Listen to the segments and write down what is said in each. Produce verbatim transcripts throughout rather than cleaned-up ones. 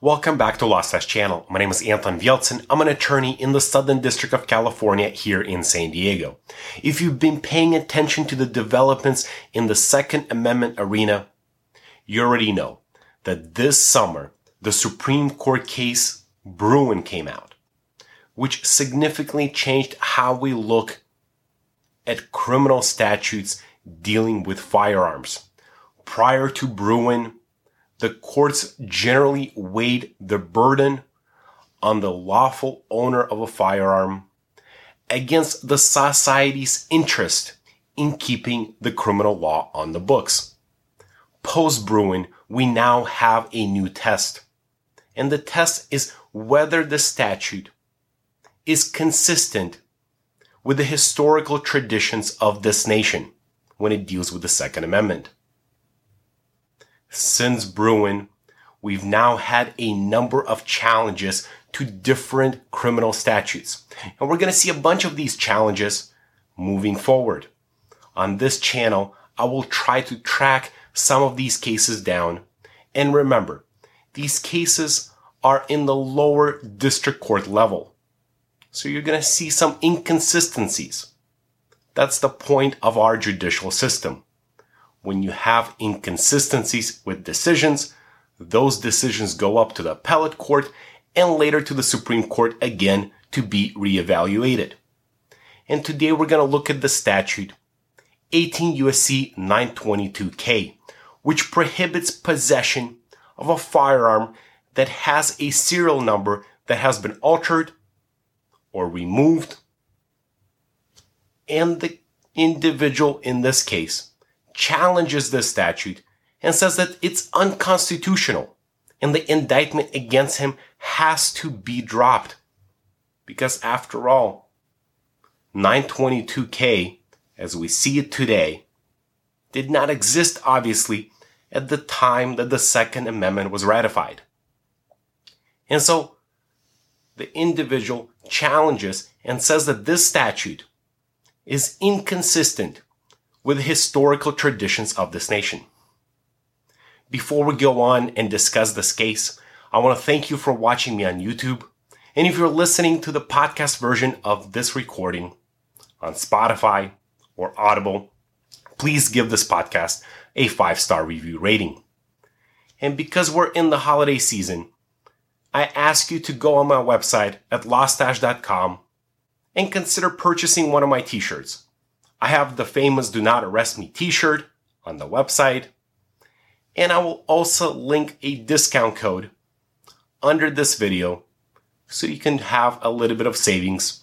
Welcome back to Lost House Channel. My name is Anton Vyeltsin. I'm an attorney in the Southern District of California here in San Diego. If you've been paying attention to the developments in the Second Amendment arena, you already know that this summer, the Supreme Court case Bruen came out, which significantly changed how we look at criminal statutes dealing with firearms. Prior to Bruen, the courts generally weighed the burden on the lawful owner of a firearm against the society's interest in keeping the criminal law on the books. Post-Bruen, we now have a new test, and the test is whether the statute is consistent with the historical traditions of this nation when it deals with the Second Amendment. Since Bruen, we've now had a number of challenges to different criminal statutes. And we're going to see a bunch of these challenges moving forward. On this channel, I will try to track some of these cases down. And remember, these cases are in the lower district court level. So you're going to see some inconsistencies. That's the point of our judicial system. When you have inconsistencies with decisions, those decisions go up to the appellate court and later to the Supreme Court again to be reevaluated. And today we're going to look at the statute eighteen U S C nine twenty-two K, which prohibits possession of a firearm that has a serial number that has been altered or removed, and the individual in this case challenges this statute and says that it's unconstitutional and the indictment against him has to be dropped. Because after all, nine twenty-two K, as we see it today, did not exist, obviously, at the time that the Second Amendment was ratified. And so the individual challenges and says that this statute is inconsistent with historical traditions of this nation. Before we go on and discuss this case, I want to thank you for watching me on YouTube. And if you're listening to the podcast version of this recording on Spotify or Audible, please give this podcast a five-star review rating. And because we're in the holiday season, I ask you to go on my website at law stash dot com and consider purchasing one of my t-shirts. I have the famous Do Not Arrest Me t-shirt on the website, and I will also link a discount code under this video so you can have a little bit of savings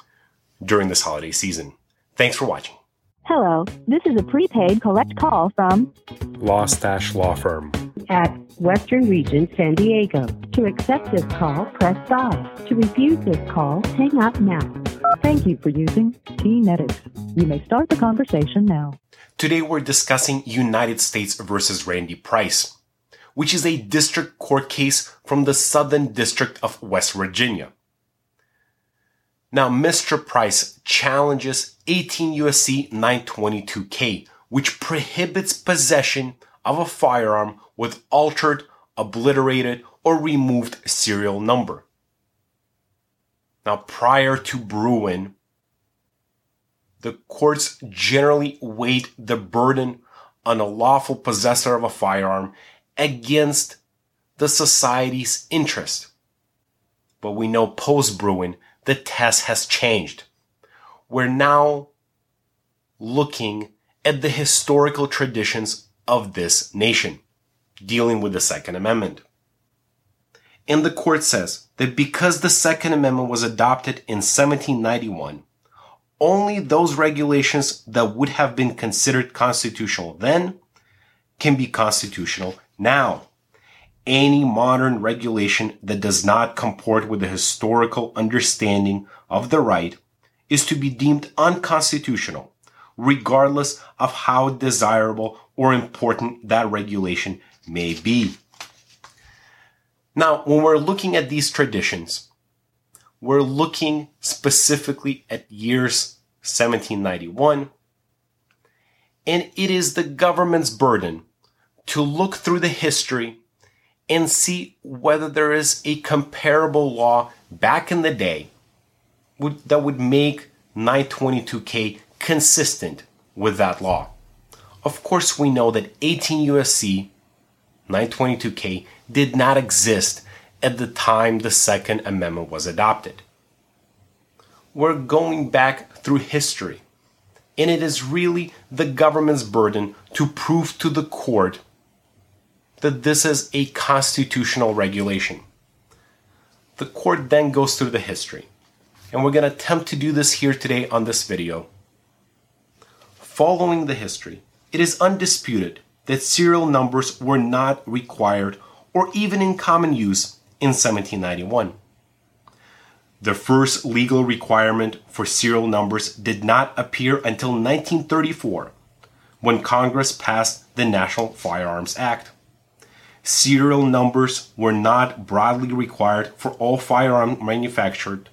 during this holiday season. Thanks for watching. Hello, this is a prepaid collect call from Law Stash Law Firm at Western Region, San Diego. To accept this call, press five. To refuse this call, hang up now. Thank you for using T-Netics. You may start the conversation now. Today we're discussing United States versus Randy Price, which is a district court case from the Southern District of West Virginia. Now, Mister Price challenges eighteen U S C nine twenty-two K, which prohibits possession of a firearm with altered, obliterated, or removed serial number. Now, prior to Bruen, the courts generally weighed the burden on a lawful possessor of a firearm against the society's interest. But we know post-Bruen, the test has changed. We're now looking at the historical traditions of this nation, dealing with the Second Amendment. And the court says that because the Second Amendment was adopted in seventeen ninety-one, only those regulations that would have been considered constitutional then can be constitutional now. Any modern regulation that does not comport with the historical understanding of the right is to be deemed unconstitutional, regardless of how desirable or important that regulation may be. Now, when we're looking at these traditions, we're looking specifically at years seventeen ninety-one, and it is the government's burden to look through the history and see whether there is a comparable law back in the day would, that would make nine twenty-two K consistent with that law. Of course, we know that eighteen U S C nine twenty-two K did not exist at the time the Second Amendment was adopted. We're going back through history, and it is really the government's burden to prove to the court that this is a constitutional regulation. The court then goes through the history, and we're going to attempt to do this here today on this video. Following the history, it is undisputed that serial numbers were not required or even in common use in seventeen ninety-one. The first legal requirement for serial numbers did not appear until nineteen thirty-four, when Congress passed the National Firearms Act. Serial numbers were not broadly required for all firearms manufactured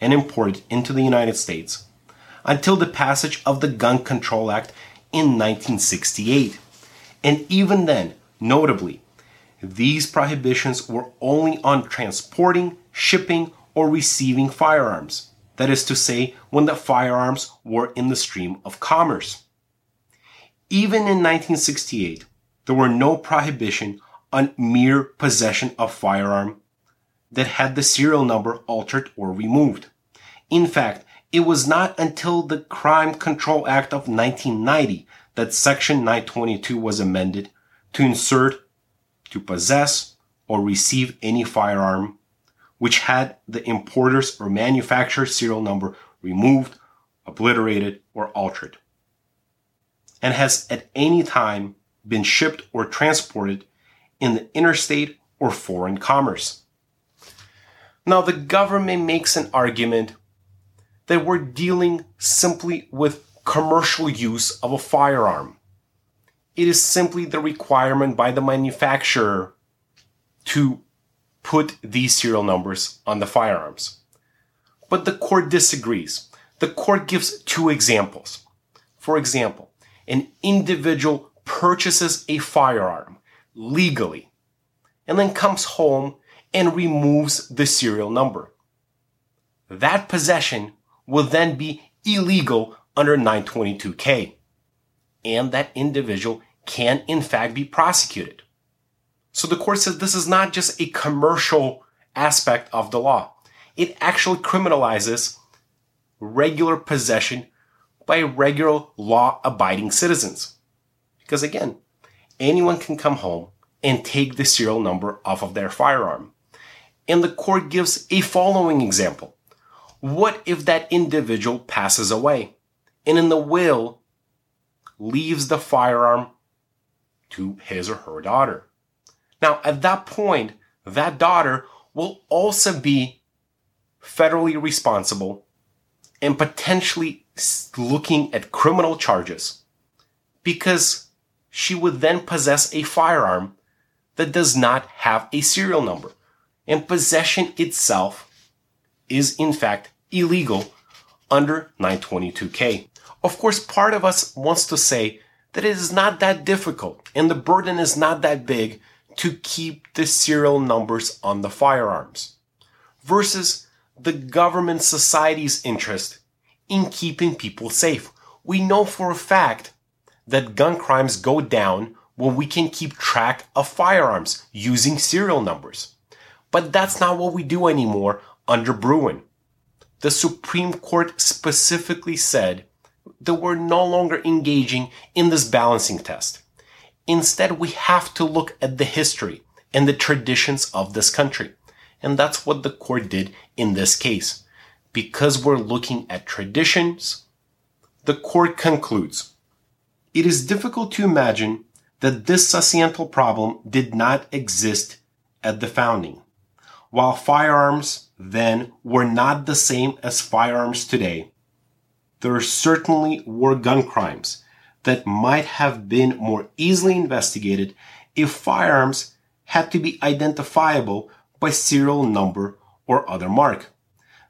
and imported into the United States until the passage of the Gun Control Act in nineteen sixty-eight. And even then, notably, these prohibitions were only on transporting, shipping, or receiving firearms. That is to say, when the firearms were in the stream of commerce. Even in nineteen sixty-eight, there were no prohibition on mere possession of firearm that had the serial number altered or removed. In fact, it was not until the Crime Control Act of nineteen ninety that Section nine twenty-two was amended to insert to possess or receive any firearm which had the importer's or manufacturer's serial number removed, obliterated, or altered, and has at any time been shipped or transported in the interstate or foreign commerce. Now, the government makes an argument that we're dealing simply with commercial use of a firearm. It is simply the requirement by the manufacturer to put these serial numbers on the firearms. But the court disagrees. The court gives two examples. For example, an individual purchases a firearm legally and then comes home and removes the serial number. That possession will then be illegal under nine twenty-two K, and that individual can in fact be prosecuted. So the court says this is not just a commercial aspect of the law. It actually criminalizes regular possession by regular law-abiding citizens. Because again, anyone can come home and take the serial number off of their firearm. And the court gives a following example. What if that individual passes away and in the will leaves the firearm to his or her daughter? Now, at that point, that daughter will also be federally responsible and potentially looking at criminal charges because she would then possess a firearm that does not have a serial number. And possession itself is, in fact, illegal under nine twenty-two K. Of course, part of us wants to say that it is not that difficult and the burden is not that big to keep the serial numbers on the firearms versus the government society's interest in keeping people safe. We know for a fact that gun crimes go down when we can keep track of firearms using serial numbers. But that's not what we do anymore under Bruen. The Supreme Court specifically said that we're no longer engaging in this balancing test. Instead, we have to look at the history and the traditions of this country. And that's what the court did in this case. Because we're looking at traditions, the court concludes, it is difficult to imagine that this societal problem did not exist at the founding. While firearms then were not the same as firearms today, there certainly were gun crimes that might have been more easily investigated if firearms had to be identifiable by serial number or other mark.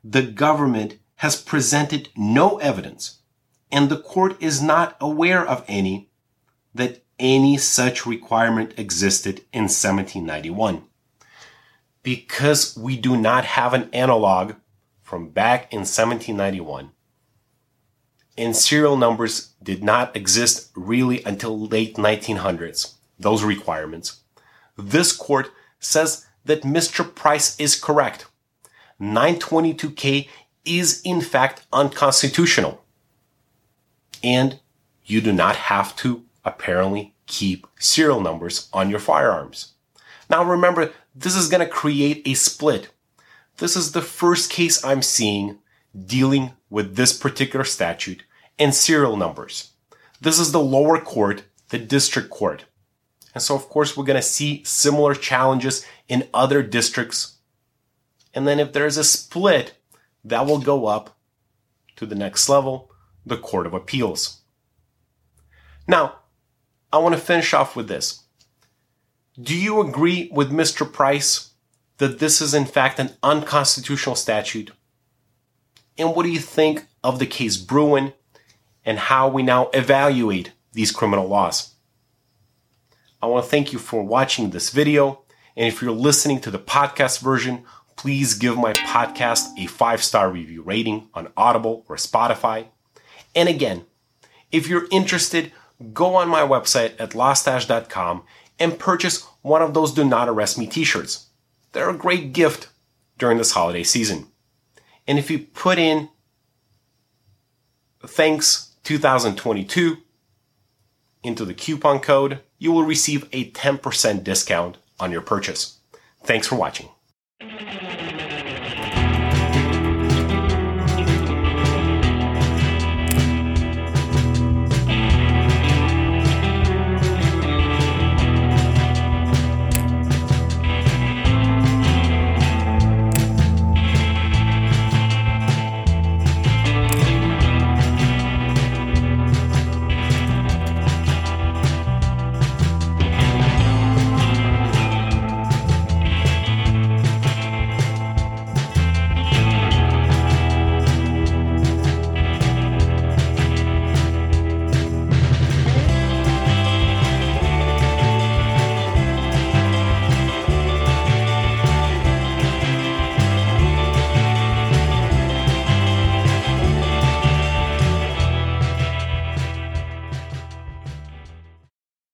The government has presented no evidence, and the court is not aware of any, that any such requirement existed in seventeen ninety-one. because we do not have an analog from back in seventeen ninety-one, and serial numbers did not exist really until late nineteen hundreds, those requirements, this court says that Mister Price is correct. nine twenty-two K is in fact unconstitutional. And you do not have to apparently keep serial numbers on your firearms. Now remember, this is going to create a split. This is the first case I'm seeing dealing with this particular statute and serial numbers. This is the lower court, the district court. And so, of course, we're going to see similar challenges in other districts. And then if there's a split, that will go up to the next level, the Court of Appeals. Now, I want to finish off with this. Do you agree with Mister Price that this is in fact an unconstitutional statute? And what do you think of the case Bruen and how we now evaluate these criminal laws? I want to thank you for watching this video. And if you're listening to the podcast version, please give my podcast a five-star review rating on Audible or Spotify. And again, if you're interested, go on my website at law stash dot com and purchase one of those Do Not Arrest Me t-shirts. They're a great gift during this holiday season. And if you put in thanks two thousand twenty-two into the coupon code, you will receive a ten percent discount on your purchase. Thanks for watching.